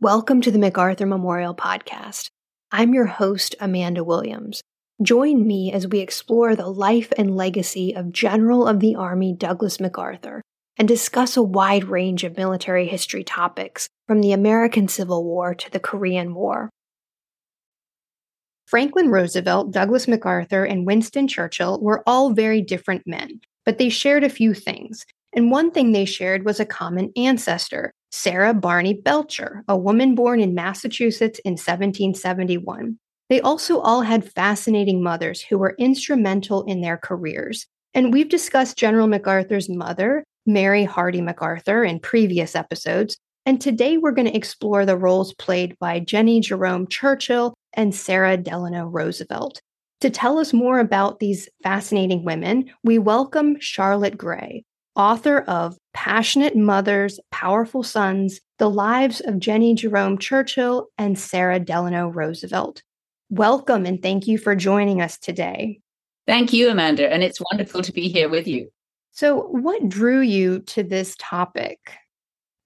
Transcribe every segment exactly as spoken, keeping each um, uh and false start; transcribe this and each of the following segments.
Welcome to the MacArthur Memorial Podcast. I'm your host, Amanda Williams. Join me as we explore the life and legacy of General of the Army Douglas MacArthur and discuss a wide range of military history topics from the American Civil War to the Korean War. Franklin Roosevelt, Douglas MacArthur, and Winston Churchill were all very different men, but they shared a few things. And one thing they shared was a common ancestor, Sarah Barney Belcher, a woman born in Massachusetts in seventeen seventy-one. They also all had fascinating mothers who were instrumental in their careers. And we've discussed General MacArthur's mother, Mary Hardy MacArthur, in previous episodes. And today we're going to explore the roles played by Jennie Jerome Churchill and Sarah Delano Roosevelt. To tell us more about these fascinating women, we welcome Charlotte Gray, author of Passionate Mothers, Powerful Sons, The Lives of Jennie Jerome Churchill and Sarah Delano Roosevelt. Welcome and thank you for joining us today. Thank you, Amanda, and it's wonderful to be here with you. So what drew you to this topic?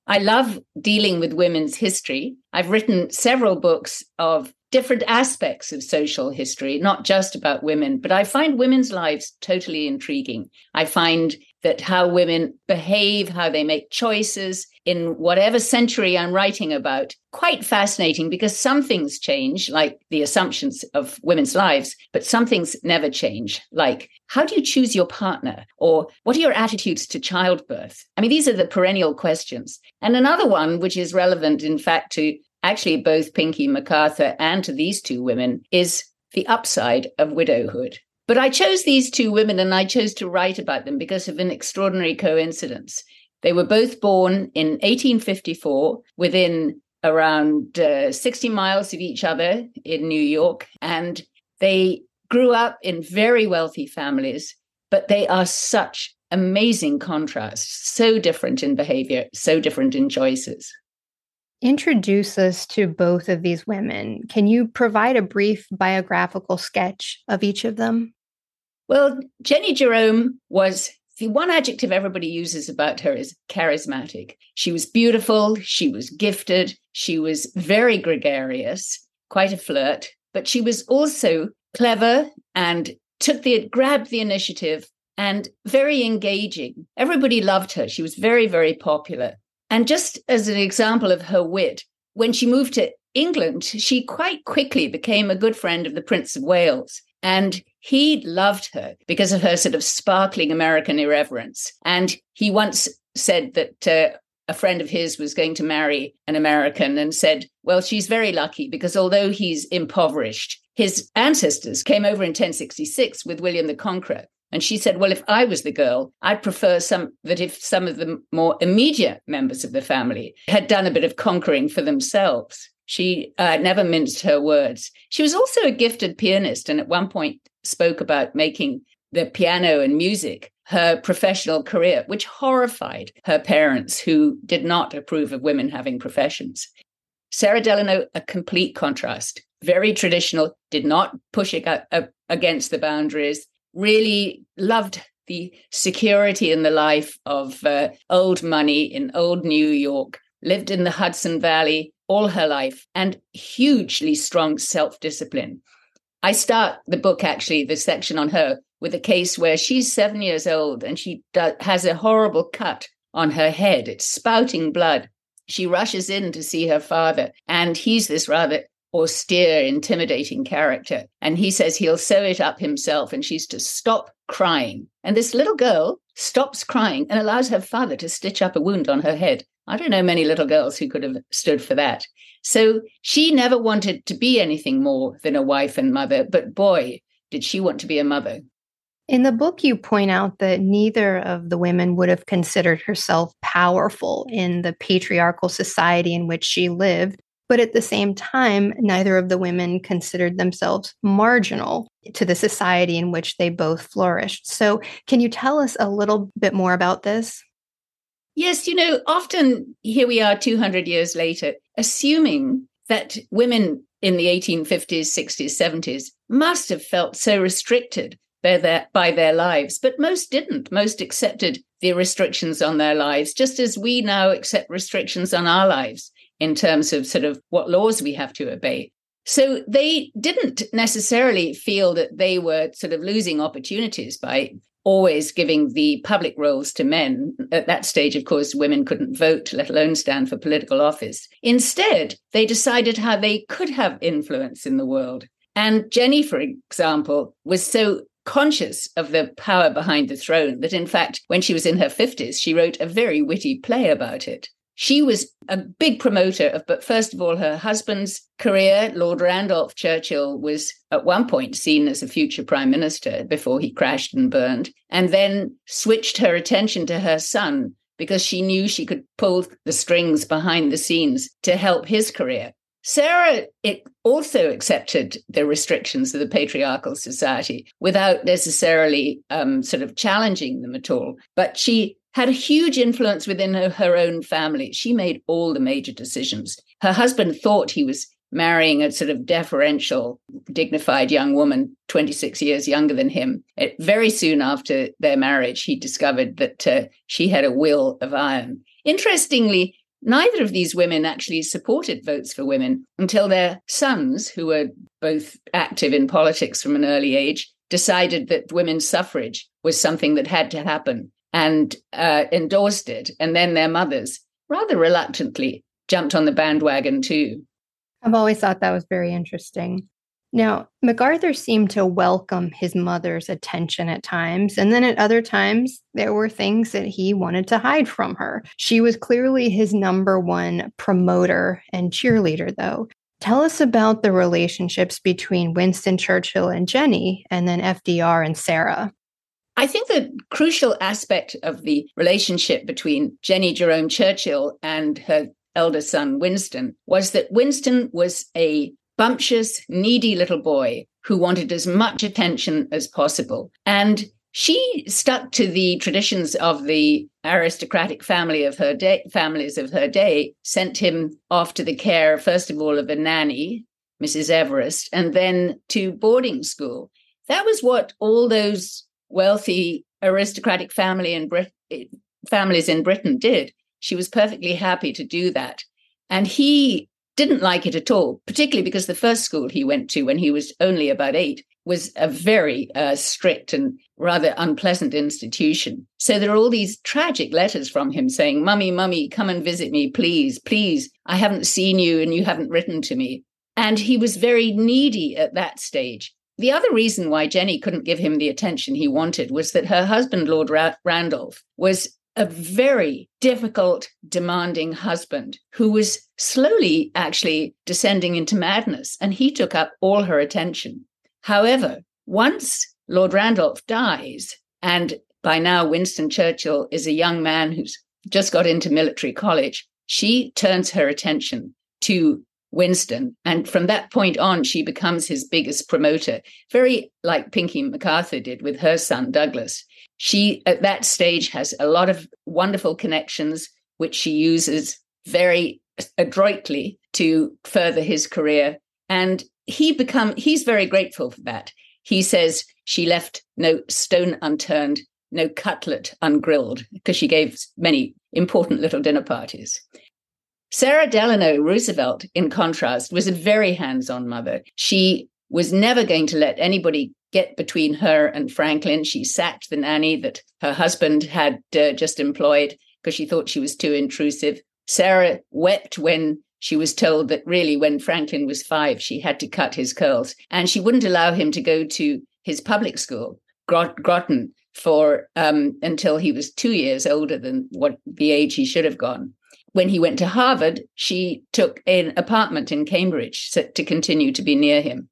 I love dealing with women's history. I've written several books of different aspects of social history, not just about women, but I find women's lives totally intriguing. I find that how women behave, how they make choices in whatever century I'm writing about, quite fascinating because some things change, like the assumptions of women's lives, but some things never change, like how do you choose your partner? Or what are your attitudes to childbirth? I mean, these are the perennial questions. And another one, which is relevant, in fact, to actually both Pinky MacArthur and to these two women, is the upside of widowhood. But I chose these two women and I chose to write about them because of an extraordinary coincidence. They were both born in eighteen fifty-four within around uh, sixty miles of each other in New York. And they grew up in very wealthy families, but they are such amazing contrasts, so different in behavior, so different in choices. Introduce us to both of these women. Can you provide a brief biographical sketch of each of them? Well, Jennie Jerome was, the one adjective everybody uses about her is charismatic. She was beautiful, she was gifted, she was very gregarious, quite a flirt, but she was also clever and took the grabbed the initiative and very engaging. Everybody loved her. She was very, very popular. And just as an example of her wit, when she moved to England, she quite quickly became a good friend of the Prince of Wales. And he loved her because of her sort of sparkling American irreverence. And he once said that uh, a friend of his was going to marry an American and said, well, she's very lucky because although he's impoverished, his ancestors came over in ten sixty-six with William the Conqueror. And she said, well, if I was the girl, I'd prefer some that if some of the more immediate members of the family had done a bit of conquering for themselves. She uh, never minced her words. She was also a gifted pianist and at one point spoke about making the piano and music her professional career, which horrified her parents who did not approve of women having professions. Sarah Delano, a complete contrast, very traditional, did not push against the boundaries, really loved the security and the life of uh, old money in old New York, lived in the Hudson Valley all her life, and hugely strong self-discipline. I start the book, actually, the section on her, with a case where she's seven years old and she does, has a horrible cut on her head. It's spouting blood. She rushes in to see her father, and he's this rather austere, intimidating character. And he says he'll sew it up himself and she's to stop crying. And this little girl stops crying and allows her father to stitch up a wound on her head. I don't know many little girls who could have stood for that. So she never wanted to be anything more than a wife and mother, but boy, did she want to be a mother. In the book, you point out that neither of the women would have considered herself powerful in the patriarchal society in which she lived. But at the same time, neither of the women considered themselves marginal to the society in which they both flourished. So can you tell us a little bit more about this? Yes, you know, often here we are two hundred years later, assuming that women in the eighteen fifties, sixties, seventies must have felt so restricted by their, by their lives. But most didn't. Most accepted the restrictions on their lives, just as we now accept restrictions on our lives. in terms of sort of what laws we have to obey. So they didn't necessarily feel that they were sort of losing opportunities by always giving the public roles to men. At that stage, of course, women couldn't vote, let alone stand for political office. Instead, they decided how they could have influence in the world. And Jennie, for example, was so conscious of the power behind the throne that, in fact, when she was in her fifties, she wrote a very witty play about it. She was a big promoter of, but first of all, her husband's career. Lord Randolph Churchill was at one point seen as a future prime minister before he crashed and burned, and then switched her attention to her son because she knew she could pull the strings behind the scenes to help his career. Sarah it also accepted the restrictions of the patriarchal society without necessarily um, sort of challenging them at all, but she had a huge influence within her, her own family. She made all the major decisions. Her husband thought he was marrying a sort of deferential, dignified young woman, twenty-six years younger than him. It, very soon after their marriage, he discovered that uh, she had a will of iron. Interestingly, neither of these women actually supported votes for women until their sons, who were both active in politics from an early age, decided that women's suffrage was something that had to happen, and uh, endorsed it. And then their mothers, rather reluctantly, jumped on the bandwagon too. I've always thought that was very interesting. Now, MacArthur seemed to welcome his mother's attention at times, and then at other times, there were things that he wanted to hide from her. She was clearly his number one promoter and cheerleader, though. Tell us about the relationships between Winston Churchill and Jennie, and then F D R and Sarah. I think the crucial aspect of the relationship between Jennie Jerome Churchill and her elder son, Winston, was that Winston was a bumptious, needy little boy who wanted as much attention as possible. And she stuck to the traditions of the aristocratic family of her day, families of her day, sent him off to the care, first of all, of a nanny, Missus Everest, and then to boarding school. That was what all those wealthy aristocratic family in Brit- families in Britain did. She was perfectly happy to do that. And he didn't like it at all, particularly because the first school he went to when he was only about eight was a very uh, strict and rather unpleasant institution. So there are all these tragic letters from him saying, "Mummy, Mummy, come and visit me, please, please. I haven't seen you and you haven't written to me." And he was very needy at that stage. The other reason why Jennie couldn't give him the attention he wanted was that her husband, Lord Ra- Randolph, was a very difficult, demanding husband who was slowly actually descending into madness, and he took up all her attention. However, once Lord Randolph dies, and by now Winston Churchill is a young man who's just got into military college, she turns her attention to Winston. And from that point on, she becomes his biggest promoter, very like Pinky MacArthur did with her son, Douglas. She, at that stage, has a lot of wonderful connections, which she uses very adroitly to further his career. And he become he's very grateful for that. He says she left no stone unturned, no cutlet ungrilled, because she gave many important little dinner parties. Sarah Delano Roosevelt, in contrast, was a very hands-on mother. She was never going to let anybody get between her and Franklin. She sacked the nanny that her husband had uh, just employed because she thought she was too intrusive. Sarah wept when she was told that really when Franklin was five, she had to cut his curls. And she wouldn't allow him to go to his public school, Grot- Groton, for um, until he was two years older than what the age he should have gone. When he went to Harvard, she took an apartment in Cambridge to continue to be near him.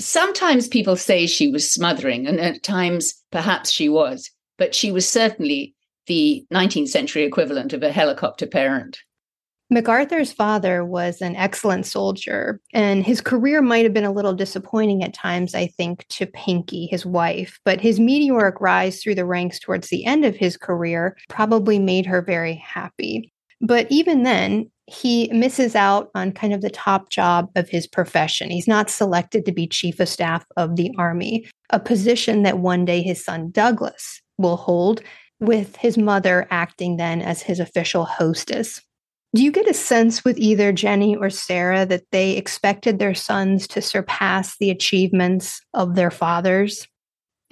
Sometimes people say she was smothering, and at times perhaps she was, but she was certainly the nineteenth century equivalent of a helicopter parent. MacArthur's father was an excellent soldier, and his career might have been a little disappointing at times, I think, to Pinky, his wife, but his meteoric rise through the ranks towards the end of his career probably made her very happy. But even then, he misses out on kind of the top job of his profession. He's not selected to be chief of staff of the army, a position that one day his son Douglas will hold, with his mother acting then as his official hostess. Do you get a sense with either Jennie or Sarah that they expected their sons to surpass the achievements of their fathers?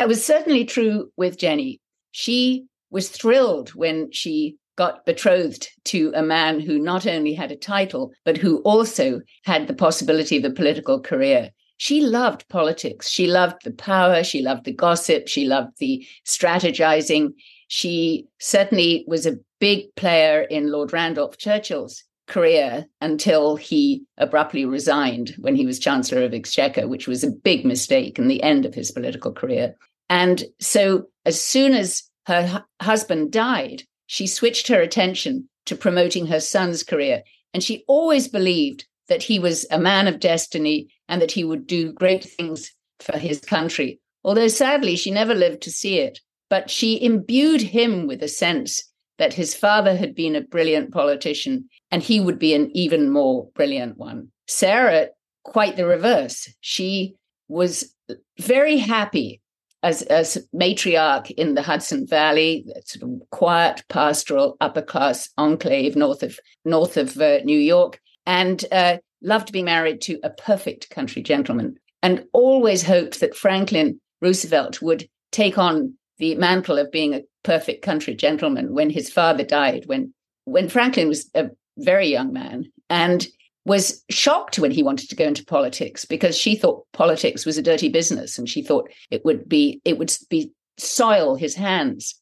It was certainly true with Jennie. She was thrilled when she got betrothed to a man who not only had a title, but who also had the possibility of a political career. She loved politics. She loved the power. She loved the gossip. She loved the strategizing. She certainly was a big player in Lord Randolph Churchill's career until he abruptly resigned when he was Chancellor of Exchequer, which was a big mistake and the end of his political career. And so as soon as her husband died, she switched her attention to promoting her son's career. And she always believed that he was a man of destiny and that he would do great things for his country. Although sadly, she never lived to see it. But she imbued him with a sense that his father had been a brilliant politician and he would be an even more brilliant one. Sarah, quite the reverse. She was very happy as a matriarch in the Hudson Valley, that sort of quiet, pastoral, upper-class enclave north of north of uh, New York, and uh, loved to be married to a perfect country gentleman, and always hoped that Franklin Roosevelt would take on the mantle of being a perfect country gentleman when his father died, when, when Franklin was a very young man, and was shocked when he wanted to go into politics because she thought politics was a dirty business and she thought it would be it would be soil his hands.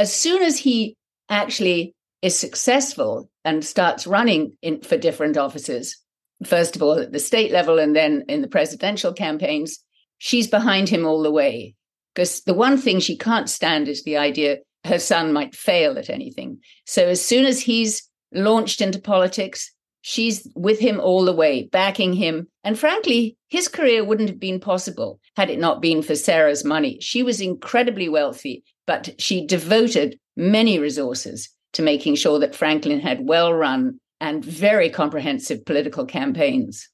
As soon as he actually is successful and starts running in, for different offices, first of all at the state level and then in the presidential campaigns, she's behind him all the way. Because the one thing she can't stand is the idea her son might fail at anything. So as soon as he's launched into politics, she's with him all the way, backing him. And frankly, his career wouldn't have been possible had it not been for Sarah's money. She was incredibly wealthy, but she devoted many resources to making sure that Franklin had well-run and very comprehensive political campaigns.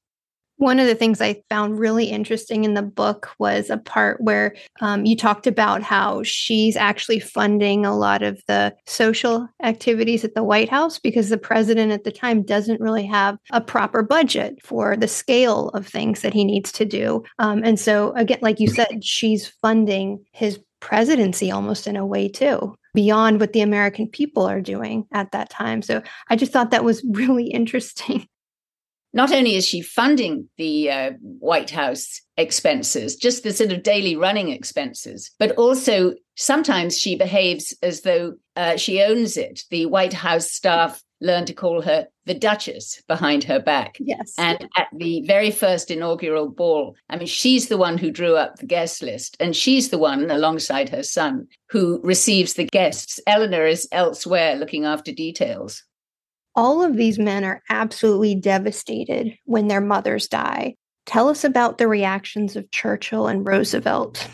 One of the things I found really interesting in the book was a part where um, you talked about how she's actually funding a lot of the social activities at the White House because the president at the time doesn't really have a proper budget for the scale of things that he needs to do. Um, and so, again, like you said, she's funding his presidency almost in a way, too, beyond what the American people are doing at that time. So I just thought that was really interesting. Not only is she funding the uh, White House expenses, just the sort of daily running expenses, but also sometimes she behaves as though uh, she owns it. The White House staff learned to call her the Duchess behind her back. Yes. And at the very first inaugural ball, I mean, she's the one who drew up the guest list, and she's the one, alongside her son, who receives the guests. Eleanor is elsewhere looking after details. All of these men are absolutely devastated when their mothers die. Tell us about the reactions of Churchill and Roosevelt.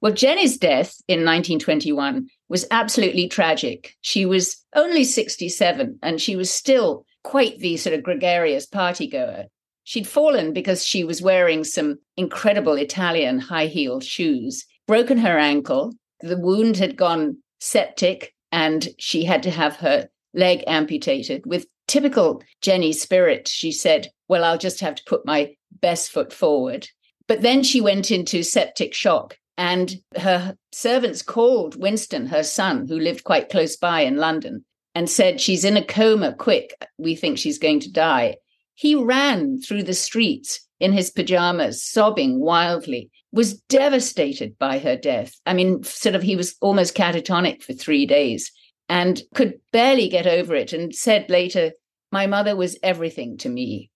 Well, Jennie's death in nineteen twenty-one was absolutely tragic. She was only sixty-seven, and she was still quite the sort of gregarious party-goer. She'd fallen because she was wearing some incredible Italian high-heeled shoes, broken her ankle, the wound had gone septic, and she had to have her leg amputated. With typical Jennie spirit, she said, well, I'll just have to put my best foot forward. But then she went into septic shock, and her servants called Winston, her son, who lived quite close by in London, and said, she's in a coma, quick, we think she's going to die. He ran through the streets in his pajamas, sobbing wildly, was devastated by her death. I mean, sort of he was almost catatonic for three days. And could barely get over it, and said later, my mother was everything to me.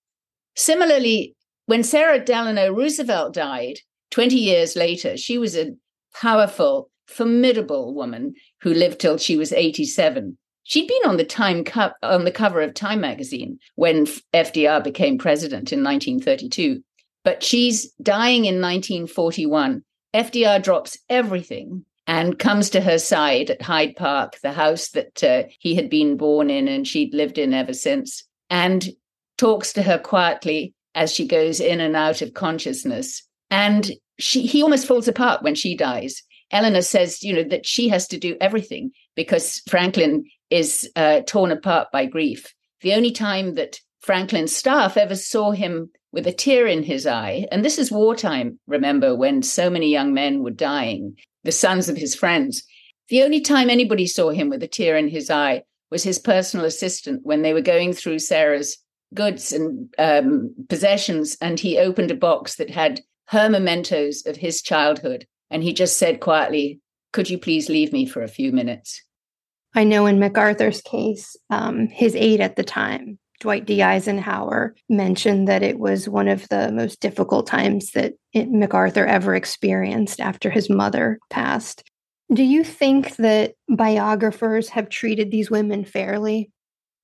Similarly, when Sarah Delano Roosevelt died twenty years later, she was a powerful, formidable woman who lived till she was eighty-seven. She'd been on the Time co- on the cover of Time magazine when F D R became president in nineteen thirty-two. But she's dying in nineteen forty-one. F D R drops everything and comes to her side at Hyde Park, the house that uh, he had been born in and she'd lived in ever since, and talks to her quietly as she goes in and out of consciousness. And she, he almost falls apart when she dies. Eleanor says, you know, that she has to do everything because Franklin is uh, torn apart by grief. The only time that Franklin's staff ever saw him with a tear in his eye, and this is wartime, remember, when so many young men were dying, the sons of his friends, the only time anybody saw him with a tear in his eye was his personal assistant when they were going through Sarah's goods and um, possessions, and he opened a box that had her mementos of his childhood, and he just said quietly, "Could you please leave me for a few minutes?" I know in MacArthur's case, um, his aide at the time, Dwight D. Eisenhower, mentioned that it was one of the most difficult times that it, MacArthur ever experienced after his mother passed. Do you think that biographers have treated these women fairly?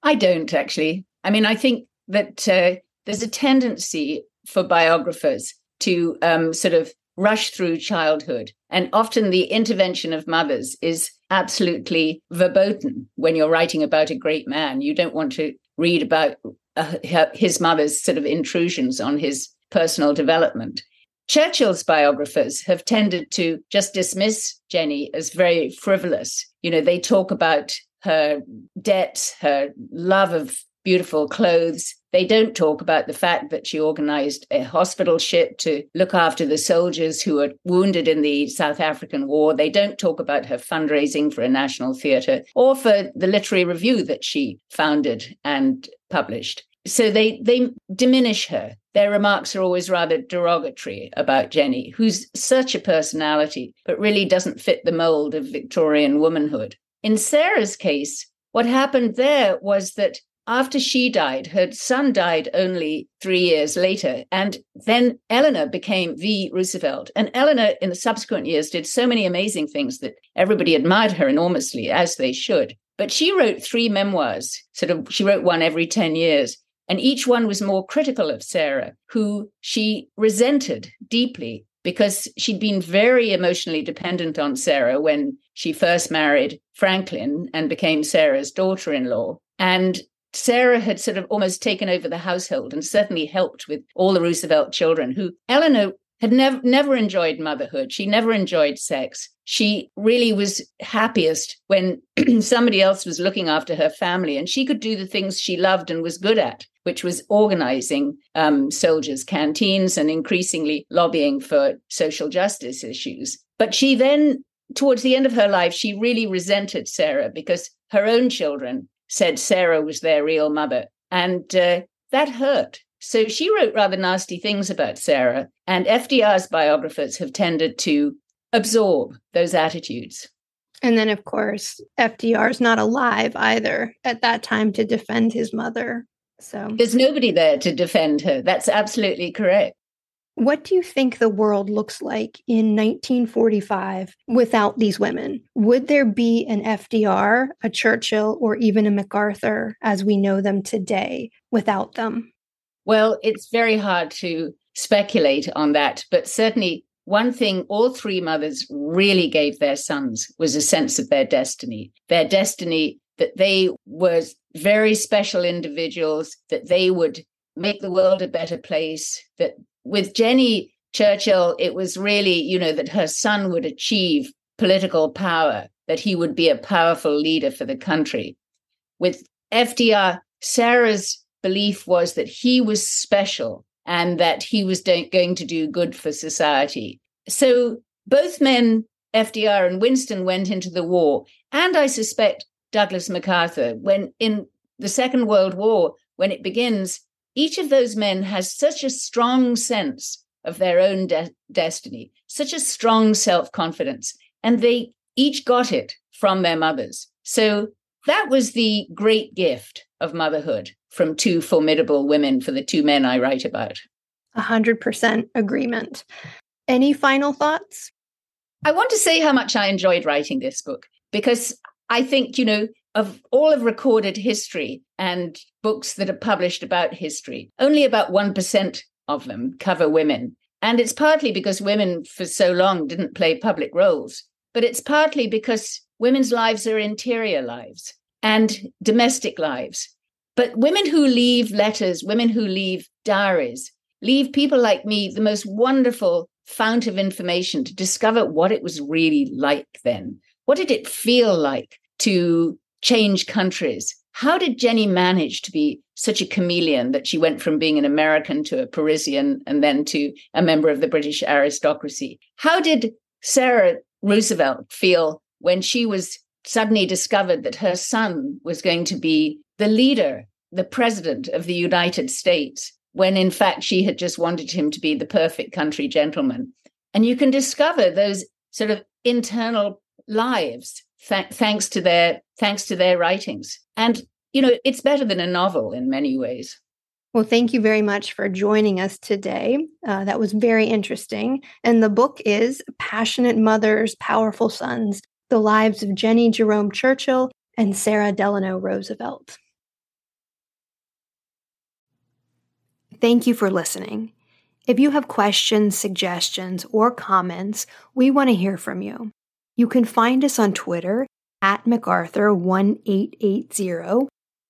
I don't, actually. I mean, I think that uh, there's a tendency for biographers to um, sort of rush through childhood. And often the intervention of mothers is absolutely verboten when you're writing about a great man. You don't want to read about uh, his mother's sort of intrusions on his personal development. Churchill's biographers have tended to just dismiss Jennie as very frivolous. You know, they talk about her debts, her love of beautiful clothes. They don't talk about the fact that she organized a hospital ship to look after the soldiers who were wounded in the South African War. They don't talk about her fundraising for a national theatre or for the literary review that she founded and published. So they, they diminish her. Their remarks are always rather derogatory about Jennie, who's such a personality, but really doesn't fit the mold of Victorian womanhood. In Sarah's case, what happened there was that after she died, her son died only three years later, and then Eleanor became the Roosevelt. And Eleanor, in the subsequent years, did so many amazing things that everybody admired her enormously, as they should. But she wrote three memoirs, sort of, she wrote one every ten years, and each one was more critical of Sarah, who she resented deeply because she'd been very emotionally dependent on Sarah when she first married Franklin and became Sarah's daughter-in-law. And Sarah had sort of almost taken over the household and certainly helped with all the Roosevelt children, who Eleanor had never never enjoyed motherhood. She never enjoyed sex. She really was happiest when somebody else was looking after her family, and she could do the things she loved and was good at, which was organizing um, soldiers' canteens and increasingly lobbying for social justice issues. But she then, towards the end of her life, she really resented Sarah because her own children said Sarah was their real mother. And uh, that hurt. So she wrote rather nasty things about Sarah. And F D R's biographers have tended to absorb those attitudes. And then, of course, F D R's not alive either at that time to defend his mother. So there's nobody there to defend her. That's absolutely correct. What do you think the world looks like in nineteen forty-five without these women? Would there be an F D R, a Churchill, or even a MacArthur as we know them today without them? Well, it's very hard to speculate on that. But certainly one thing all three mothers really gave their sons was a sense of their destiny, their destiny that they were very special individuals, that they would make the world a better place, that with Jennie Churchill, it was really, you know, that her son would achieve political power, that he would be a powerful leader for the country. With F D R, Sarah's belief was that he was special and that he was do- going to do good for society. So both men, F D R and Winston, went into the war. And I suspect Douglas MacArthur, when in the Second World War, when it begins, each of those men has such a strong sense of their own de- destiny, such a strong self-confidence, and they each got it from their mothers. So that was the great gift of motherhood from two formidable women for the two men I write about. A hundred percent agreement. Any final thoughts? I want to say how much I enjoyed writing this book, because I think, you know, of all of recorded history and books that are published about history, only about one percent of them cover women. And it's partly because women for so long didn't play public roles, but it's partly because women's lives are interior lives and domestic lives. But women who leave letters, women who leave diaries, leave people like me the most wonderful fount of information to discover what it was really like then. What did it feel like to change countries? How did Jennie manage to be such a chameleon that she went from being an American to a Parisian and then to a member of the British aristocracy? How did Sarah Roosevelt feel when she was suddenly discovered that her son was going to be the leader, the president of the United States, when in fact she had just wanted him to be the perfect country gentleman? And you can discover those sort of internal lives th- thanks to their thanks to their writings. And, you know, it's better than a novel in many ways. Well, thank you very much for joining us today. Uh, that was very interesting. And the book is Passionate Mothers, Powerful Sons, The Lives of Jennie Jerome Churchill and Sarah Delano Roosevelt. Thank you for listening. If you have questions, suggestions, or comments, we want to hear from you. You can find us on Twitter at one eight eight zero,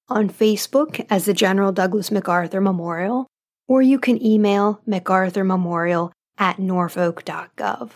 on Facebook as the General Douglas MacArthur Memorial, or you can email macarthurmemorial at norfolk dot gov.